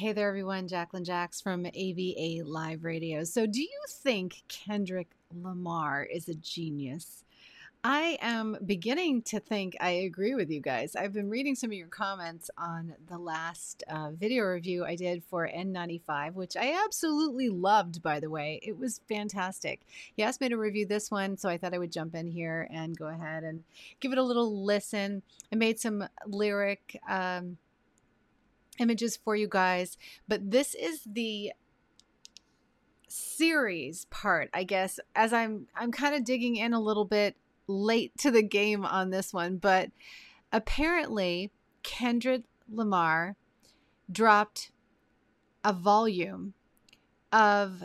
Hey there, everyone. Jacquelyn Jax from AVA Live Radio. So do you think Kendrick Lamar is a genius? I am beginning to think I agree with you guys. I've been reading some of your comments on the last video review I did for N95, which I absolutely loved, by the way. It was fantastic. He asked me to review this one, so I thought I would jump in here and go ahead and give it a little listen. I made some lyric images for you guys, but this is the series part, I guess, as I'm kind of digging in a little bit late to the game on this one, but apparently Kendrick Lamar dropped a volume of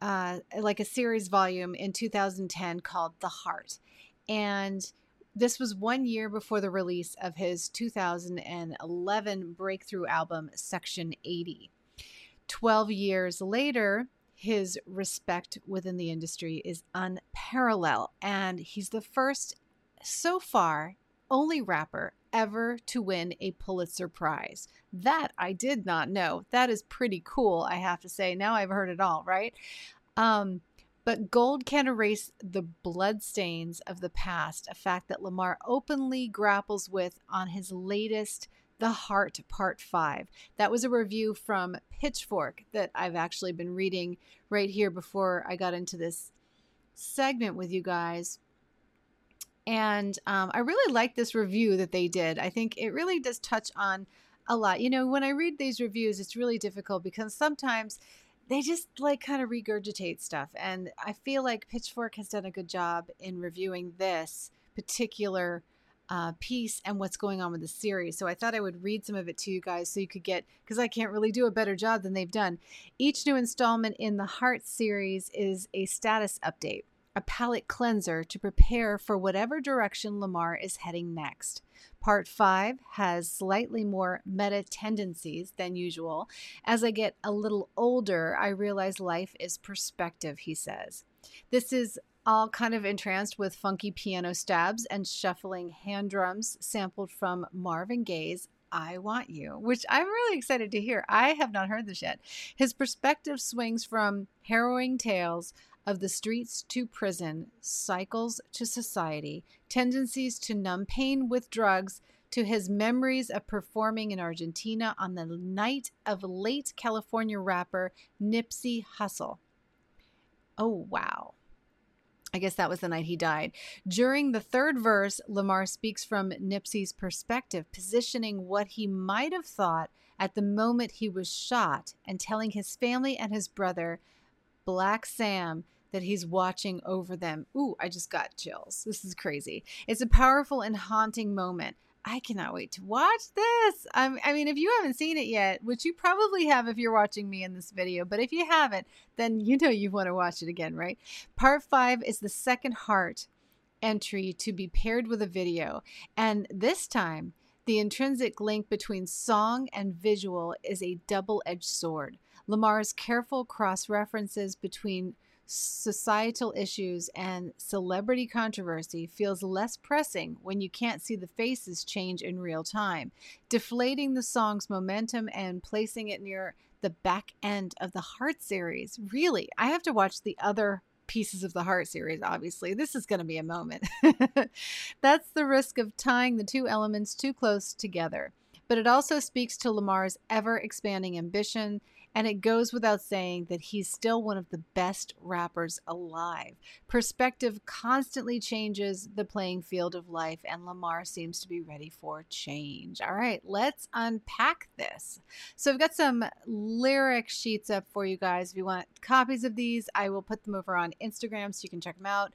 like a series volume in 2010 called The Heart, and this was 1 year before the release of his 2011 breakthrough album, Section 80. 12 years later, his respect within the industry is unparalleled, and he's the first, so far, only rapper ever to win a Pulitzer prize. That I did not know. That is pretty cool, I have to say. Now I've heard it all, right? But gold can't erase the bloodstains of the past, a fact that Lamar openly grapples with on his latest The Heart Part 5. That was a review from Pitchfork that I've actually been reading right here before I got into this segment with you guys. And I really like this review that they did. I think it really does touch on a lot. You know, when I read these reviews, it's really difficult because sometimes they just like kind of regurgitate stuff. And I feel like Pitchfork has done a good job in reviewing this particular piece and what's going on with the series. So I thought I would read some of it to you guys so you could get, because I can't really do a better job than they've done. Each new installment in the Heart series is a status update, a palate cleanser to prepare for whatever direction Lamar is heading next. Part 5 has slightly more meta tendencies than usual. As I get a little older, I realize life is perspective, he says. This is all kind of entranced with funky piano stabs and shuffling hand drums sampled from Marvin Gaye's I Want You, which I'm really excited to hear. I have not heard this yet. His perspective swings from harrowing tales of the streets to prison, cycles to society, tendencies to numb pain with drugs, to his memories of performing in Argentina on the night of late California rapper Nipsey Hussle. Oh, wow. I guess that was the night he died. During the third verse, Lamar speaks from Nipsey's perspective, positioning what he might have thought at the moment he was shot and telling his family and his brother, Black Sam, that he's watching over them. Ooh, I just got chills. This is crazy. It's a powerful and haunting moment. I cannot wait to watch this. I mean, if you haven't seen it yet, which you probably have if you're watching me in this video, but if you haven't, then you know you want to watch it again, right? Part 5 is the second Heart entry to be paired with a video. And this time, the intrinsic link between song and visual is a double-edged sword. Lamar's careful cross-references between societal issues and celebrity controversy feels less pressing when you can't see the faces change in real time, deflating the song's momentum and placing it near the back end of the Heart series. Really, I have to watch the other pieces of the Heart series, obviously. This is going to be a moment. That's the risk of tying the two elements too close together. But it also speaks to Lamar's ever-expanding ambition. And it goes without saying that he's still one of the best rappers alive. Perspective constantly changes the playing field of life, and Lamar seems to be ready for change. All right, let's unpack this. So I've got some lyric sheets up for you guys. If you want copies of these, I will put them over on Instagram so you can check them out.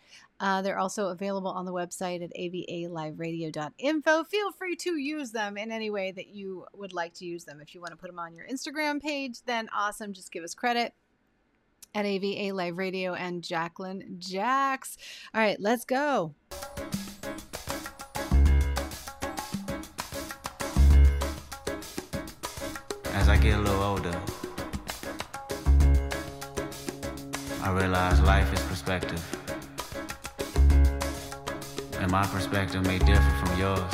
They're also available on the website at avaliveradio.info. Feel free to use them in any way that you would like to use them. If you want to put them on your Instagram page, then awesome. Just give us credit at AVA Live Radio and Jacquelyn Jax. All right, let's go. As I get a little older, I realize life is perspective. And my perspective may differ from yours.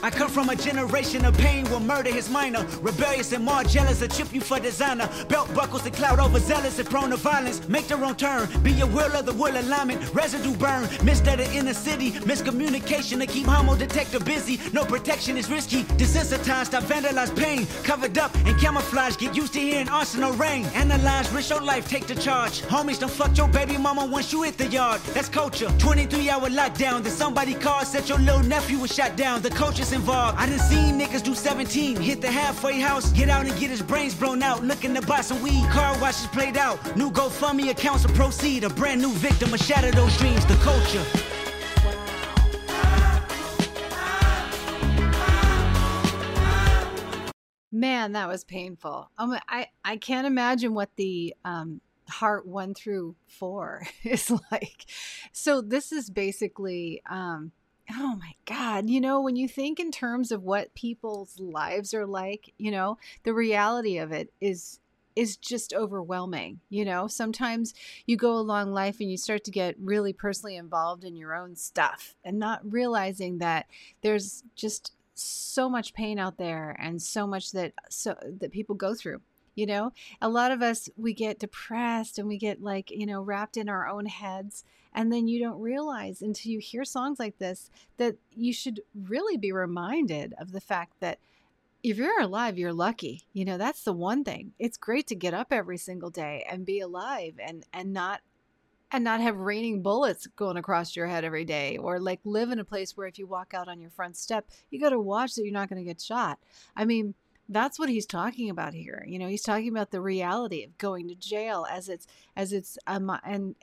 I come from a generation of pain where murder is minor. Rebellious and more jealous, a chip you for designer. Belt buckles and cloud overzealous and prone to violence. Make the wrong turn, be a will of the will alignment. Residue burn, missed at the inner city. Miscommunication to keep homo detector busy. No protection is risky. Desensitized, I vandalize pain. Covered up and camouflage, get used to hearing arsenal rain. Analyze, risk your life, take the charge. Homies, don't fuck your baby mama once you hit the yard. That's culture. 23-hour lockdown. Then somebody called, said your little nephew was shot down. The culture involved. I done seen niggas do 17, hit the halfway house, get out and get his brains blown out, looking to buy some weed, car washes played out, new GoFundMe accounts to proceed, a brand new victim, a shatter those dreams, the culture. Man, that was painful. I can't imagine what the heart 1 through 4 is like. So this is basically... oh my God, you know, when you think in terms of what people's lives are like, you know, the reality of it is just overwhelming. You know, sometimes you go along life and you start to get really personally involved in your own stuff and not realizing that there's just so much pain out there and so much that people go through. You know, a lot of us, we get depressed and we get like, you know, wrapped in our own heads. And then you don't realize until you hear songs like this that you should really be reminded of the fact that if you're alive, you're lucky. You know, that's the one thing. It's great to get up every single day and be alive and not have raining bullets going across your head every day, or like live in a place where if you walk out on your front step, you got to watch that you're not going to get shot. I mean, that's what he's talking about here. You know, he's talking about the reality of going to jail and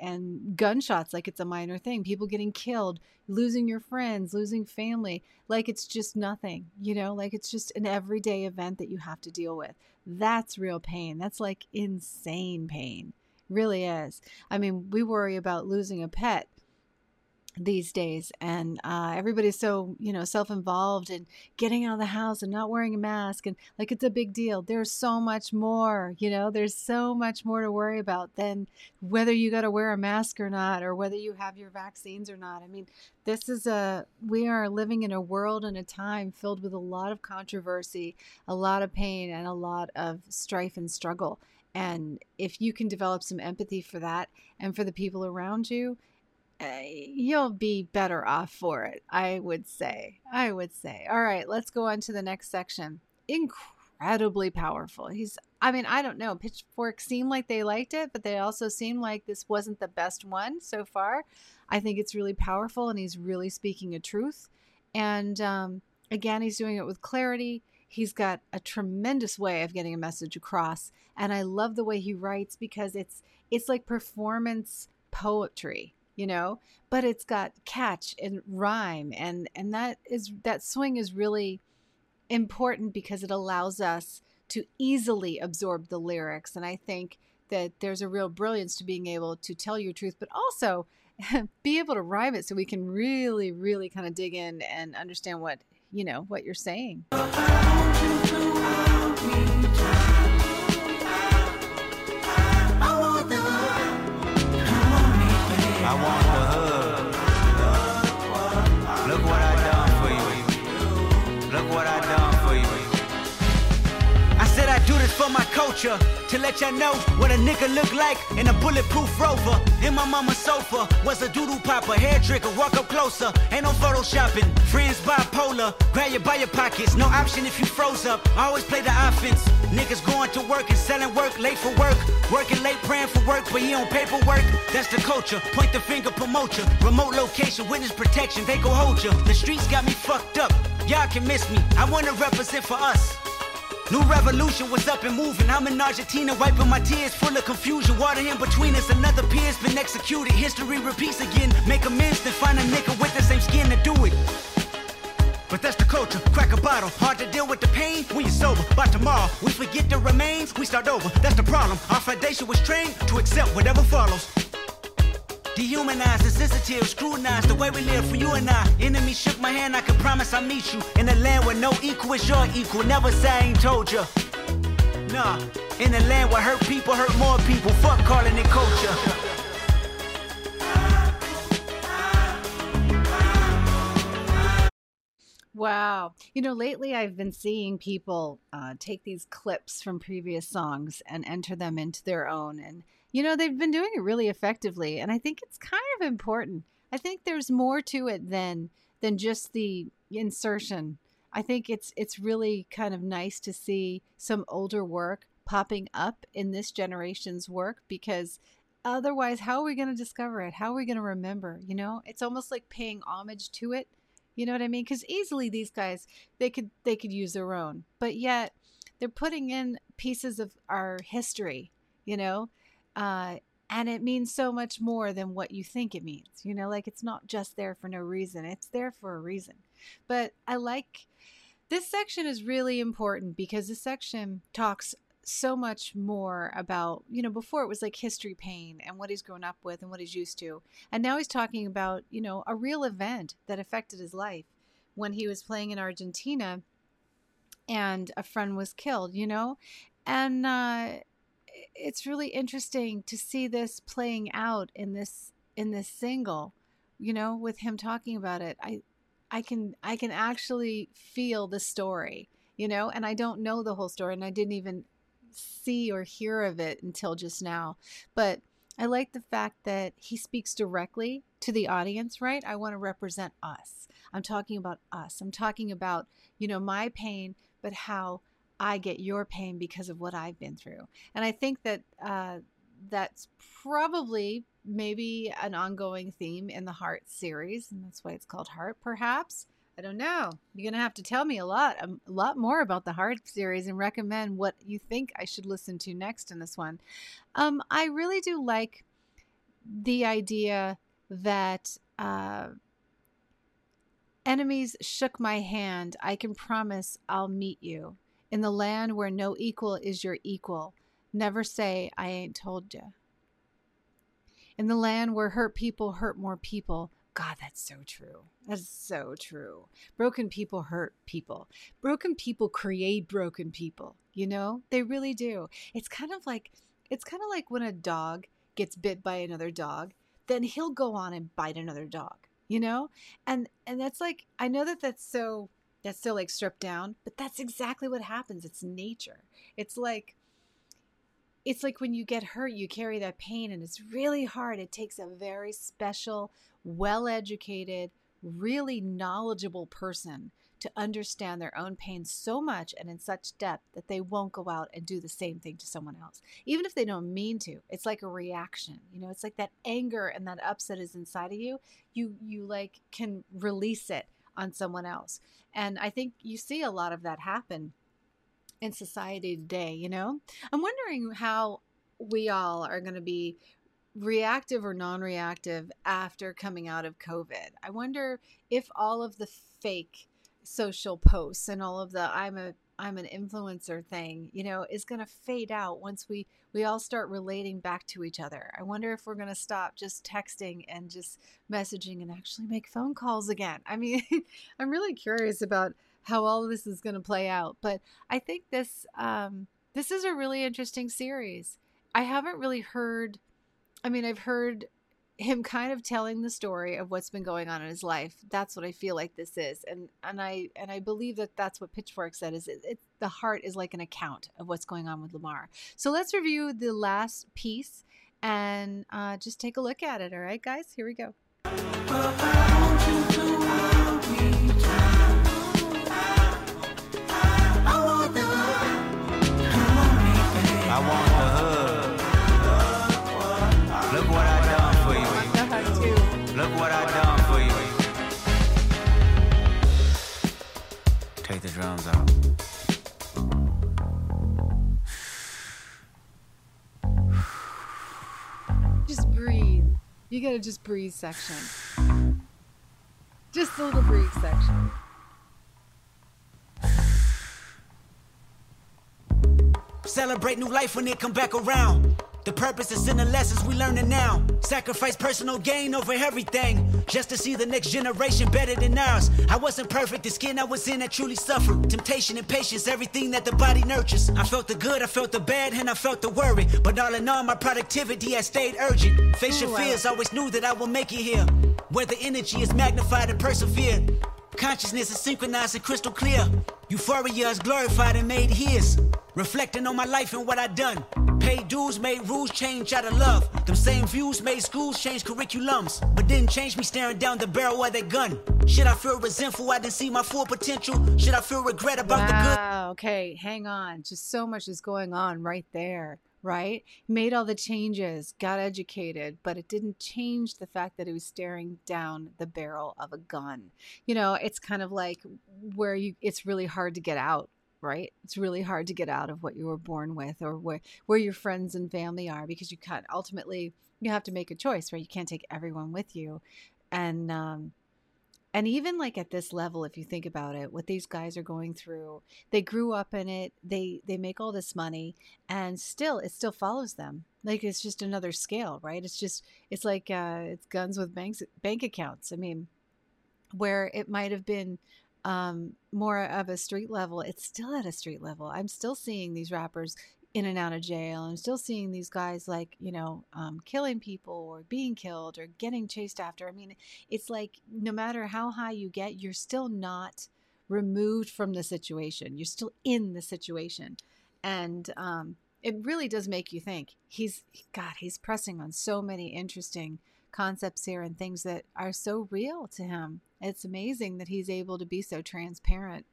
gunshots like it's a minor thing. People getting killed, losing your friends, losing family, like it's just nothing. You know, like it's just an everyday event that you have to deal with. That's real pain. That's like insane pain. It really is. I mean, we worry about losing a pet these days, and everybody's so, you know, self-involved and getting out of the house and not wearing a mask, and like it's a big deal. There's so much more, you know, there's so much more to worry about than whether you got to wear a mask or not, or whether you have your vaccines or not. I mean, we are living in a world and a time filled with a lot of controversy, a lot of pain, and a lot of strife and struggle. And if you can develop some empathy for that and for the people around you, you'll be better off for it, I would say. All right, let's go on to the next section. Incredibly powerful. I don't know. Pitchfork seemed like they liked it, but they also seemed like this wasn't the best one so far. I think it's really powerful, and he's really speaking a truth. And again, he's doing it with clarity. He's got a tremendous way of getting a message across, and I love the way he writes, because it's like performance poetry. You know, but it's got catch and rhyme, and that swing is really important because it allows us to easily absorb the lyrics. And I think that there's a real brilliance to being able to tell your truth, but also be able to rhyme it so we can really, really kind of dig in and understand what, you know, what you're saying. I want the hood. Look what I done for you. Look what I done for you. I said I do this for my culture, to let y'all know what a nigga look like in a bulletproof Rover. In my mama's sofa was a doodoo popper, hair trigger, walk up closer. Ain't no photoshopping, friends bipolar, grab you by your pockets, no option if you froze up. I always play the offense. Niggas going to work and selling work, late for work, working late, praying for work, but he on paperwork. That's the culture. Point the finger, promote ya. Remote location, witness protection, they go hold ya. The streets got me fucked up, y'all can miss me. I wanna represent for us. New revolution was up and moving. I'm in Argentina, wiping my tears, full of confusion. Water in between us, another peer's been executed. History repeats again. Make amends, then find a nigga with the same skin to do it. But that's the culture, crack a bottle. Hard to deal with the pain when you're sober. By tomorrow, we forget the remains, we start over. That's the problem. Our foundation was trained to accept whatever follows. Dehumanized, insensitive, scrutinized the way we live for you and I. Enemy shook my hand, I can promise I'll meet you. In a land where no equal is your equal. Never say I ain't told ya. Nah, in a land where hurt people hurt more people. Fuck calling it culture. Wow. You know, lately I've been seeing people take these clips from previous songs and enter them into their own. And, you know, they've been doing it really effectively. And I think it's kind of important. I think there's more to it than just the insertion. I think it's really kind of nice to see some older work popping up in this generation's work, because otherwise, how are we going to discover it? How are we going to remember? You know, it's almost like paying homage to it. You know what I mean? Because easily these guys, they could use their own. But yet they're putting in pieces of our history, you know, and it means so much more than what you think it means. You know, like, it's not just there for no reason. It's there for a reason. But I like this section is really important, because this section talks so much more about, you know, before it was like history pain and what he's grown up with and what he's used to. And now he's talking about, you know, a real event that affected his life when he was playing in Argentina and a friend was killed, you know, and it's really interesting to see this playing out in this single, you know, with him talking about it. I can actually feel the story, you know, and I don't know the whole story, and I didn't even see or hear of it until just now. But I like the fact that he speaks directly to the audience, right? I want to represent us. I'm talking about us. I'm talking about, you know, my pain, but how I get your pain because of what I've been through. And I think that that's probably maybe an ongoing theme in the Heart series, and that's why it's called Heart, perhaps. I don't know. You're going to have to tell me a lot more about the Heart series and recommend what you think I should listen to next in this one. I really do like the idea that enemies shook my hand. I can promise I'll meet you in the land where no equal is your equal. Never say I ain't told ya. In the land where hurt people hurt more people. God, that's so true. That's so true. Broken people hurt people. Broken people create broken people. You know, they really do. It's kind of like when a dog gets bit by another dog, then he'll go on and bite another dog, you know? And that's like, I know that's so like stripped down, but that's exactly what happens. It's nature. It's like when you get hurt, you carry that pain, and it's really hard. It takes a very special, well-educated, really knowledgeable person to understand their own pain so much and in such depth that they won't go out and do the same thing to someone else, even if they don't mean to. It's like a reaction, you know. It's like that anger and that upset is inside of you. You like can release it on someone else, and I think you see a lot of that happen in society today, you know. I'm wondering how we all are going to be reactive or non-reactive after coming out of COVID. I wonder if all of the fake social posts and all of the I'm an influencer thing, you know, is going to fade out once we all start relating back to each other. I wonder if we're going to stop just texting and just messaging and actually make phone calls again. I mean, I'm really curious about how all of this is going to play out. But I think this is a really interesting series. I haven't really heard, I mean, I've heard him kind of telling the story of what's been going on in his life. That's what I feel like this is. And I believe that that's what Pitchfork said is it the Heart is like an account of what's going on with Lamar. So let's review the last piece and just take a look at it. All right, guys, here we go. The drums out. Just breathe. You gotta just breathe section. Just a little breathe section. Celebrate new life when it come back around. The purpose is in the lessons we learning now. Sacrifice personal gain over everything, just to see the next generation better than ours. I wasn't perfect, the skin I was in I truly suffered. Temptation and patience, everything that the body nurtures. I felt the good, I felt the bad, and I felt the worry. But all in all, my productivity has stayed urgent. Face your fears, always knew that I will make it here. Where the energy is magnified and persevered. Consciousness is synchronized and crystal clear. Euphoria is glorified and made his. Reflecting on my life and what I done. Paid dues, made rules change out of love. Them same views made schools change curriculums, but didn't change me staring down the barrel of that gun. Should I feel resentful I didn't see my full potential? Should I feel regret about the good? Wow, okay, hang on. Just so much is going on right there, right? Made all the changes, got educated, but it didn't change the fact that he was staring down the barrel of a gun. You know, it's kind of like where you, it's really hard to get out. Right? It's really hard to get out of what you were born with or where your friends and family are, because you can't, ultimately you have to make a choice, right? You can't take everyone with you. And even like at this level, if you think about it, what these guys are going through, they grew up in it, they make all this money, and still, it still follows them. Like, it's just another scale, right? It's just, it's like, it's guns with bank accounts. I mean, where it might've been, more of a street level, it's still at a street level. I'm still seeing these rappers in and out of jail. I'm still seeing these guys like, you know, killing people or being killed or getting chased after. I mean, it's like, no matter how high you get, you're still not removed from the situation. You're still in the situation. And, it really does make you think. He's pressing on so many interesting concepts here and things that are so real to him. It's amazing that he's able to be so transparent.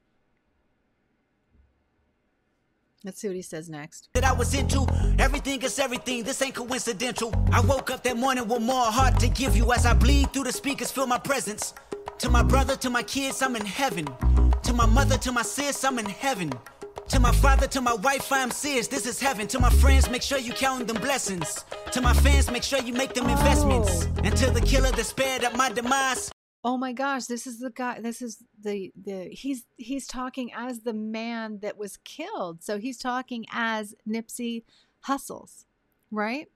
Let's see what he says next. That I was into, everything is everything, this ain't coincidental. I woke up that morning with more heart to give you. As I bleed through the speakers, feel my presence. To my brother, to my kids, I'm in heaven. To my mother, to my sis, I'm in heaven. To my father, to my wife, I am serious, this is heaven. To my friends, make sure you count them blessings. To my fans, make sure you make them investments. And to the killer that spared up my demise. Oh my gosh, this is the guy, this is the he's talking as the man that was killed. So he's talking as Nipsey Hussle, right?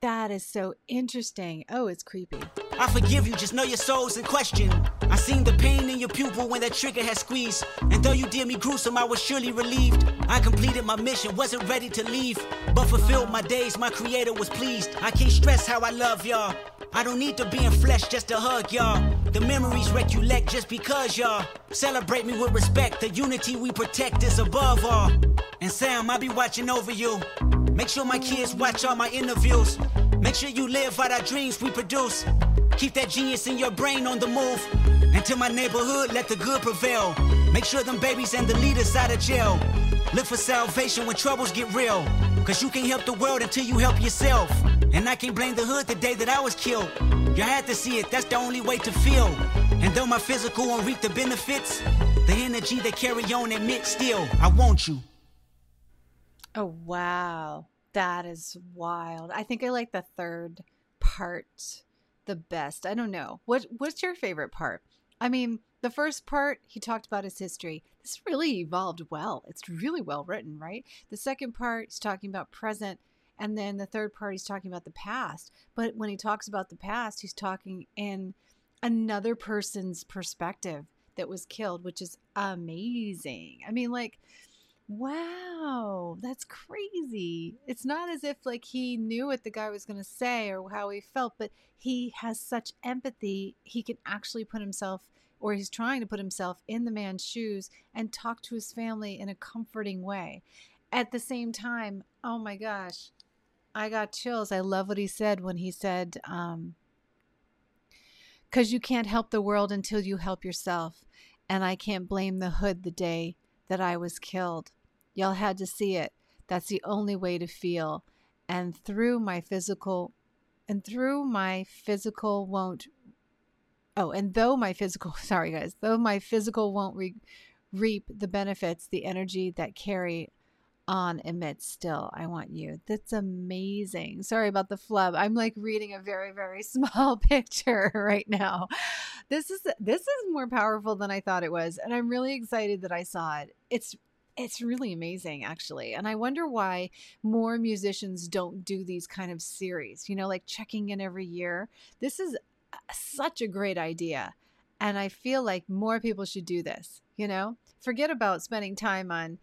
That is so interesting. Oh, it's creepy. I forgive you, just know your soul's in question. I seen the pain in your pupil when that trigger had squeezed. And though you did me gruesome, I was surely relieved. I completed my mission, wasn't ready to leave, but fulfilled my days, my creator was pleased. I can't stress how I love y'all. I don't need to be in flesh just to hug y'all. The memories recollect just because y'all celebrate me with respect. The unity we protect is above all. And Sam, I be watching over you. Make sure my kids watch all my interviews. Make sure you live out our dreams we produce. Keep that genius in your brain on the move. And to my neighborhood, let the good prevail. Make sure them babies and the leaders out of jail. Look for salvation when troubles get real. Cause you can't help the world until you help yourself. And I can't blame the hood the day that I was killed. You had to see it, that's the only way to feel. And though my physical won't reap the benefits, the energy they carry on admit still, I want you. Oh, wow. That is wild. I think I like the third part the best. I don't know. What's your favorite part? I mean, the first part, he talked about his history. This really evolved well. It's really well written, right? The second part, he's talking about present. And then the third part, he's talking about the past. But when he talks about the past, he's talking in another person's perspective that was killed, which is amazing. I mean, like, wow, that's crazy. It's not as if like he knew what the guy was going to say or how he felt, but he has such empathy. He can actually put himself, or he's trying to put himself in the man's shoes and talk to his family in a comforting way. At the same time, oh my gosh, I got chills. I love what he said when he said, cause you can't help the world until you help yourself. And I can't blame the hood the day that I was killed. Y'all had to see it. That's the only way to feel. And though my physical won't reap the benefits, the energy that carry on emits still, I want you. That's amazing. Sorry about the flub. I'm like reading a very, very small picture right now. This is more powerful than I thought it was. And I'm really excited that I saw it. It's It's really amazing, actually. And I wonder why more musicians don't do these kind of series, you know, like checking in every year. This is such a great idea. And I feel like more people should do this, you know? Forget about spending time on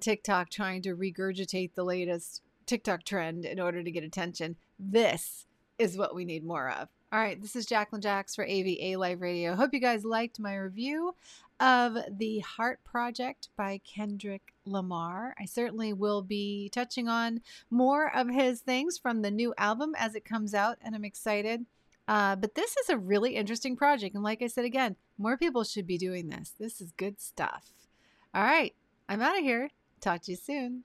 TikTok trying to regurgitate the latest TikTok trend in order to get attention. This is what we need more of. All right, this is Jacquelyn Jax for AVA Live Radio. Hope you guys liked my review of The Heart Project by Kendrick Lamar. I certainly will be touching on more of his things from the new album as it comes out, and I'm excited. But this is a really interesting project. And like I said, again, more people should be doing this. This is good stuff. All right, I'm out of here. Talk to you soon.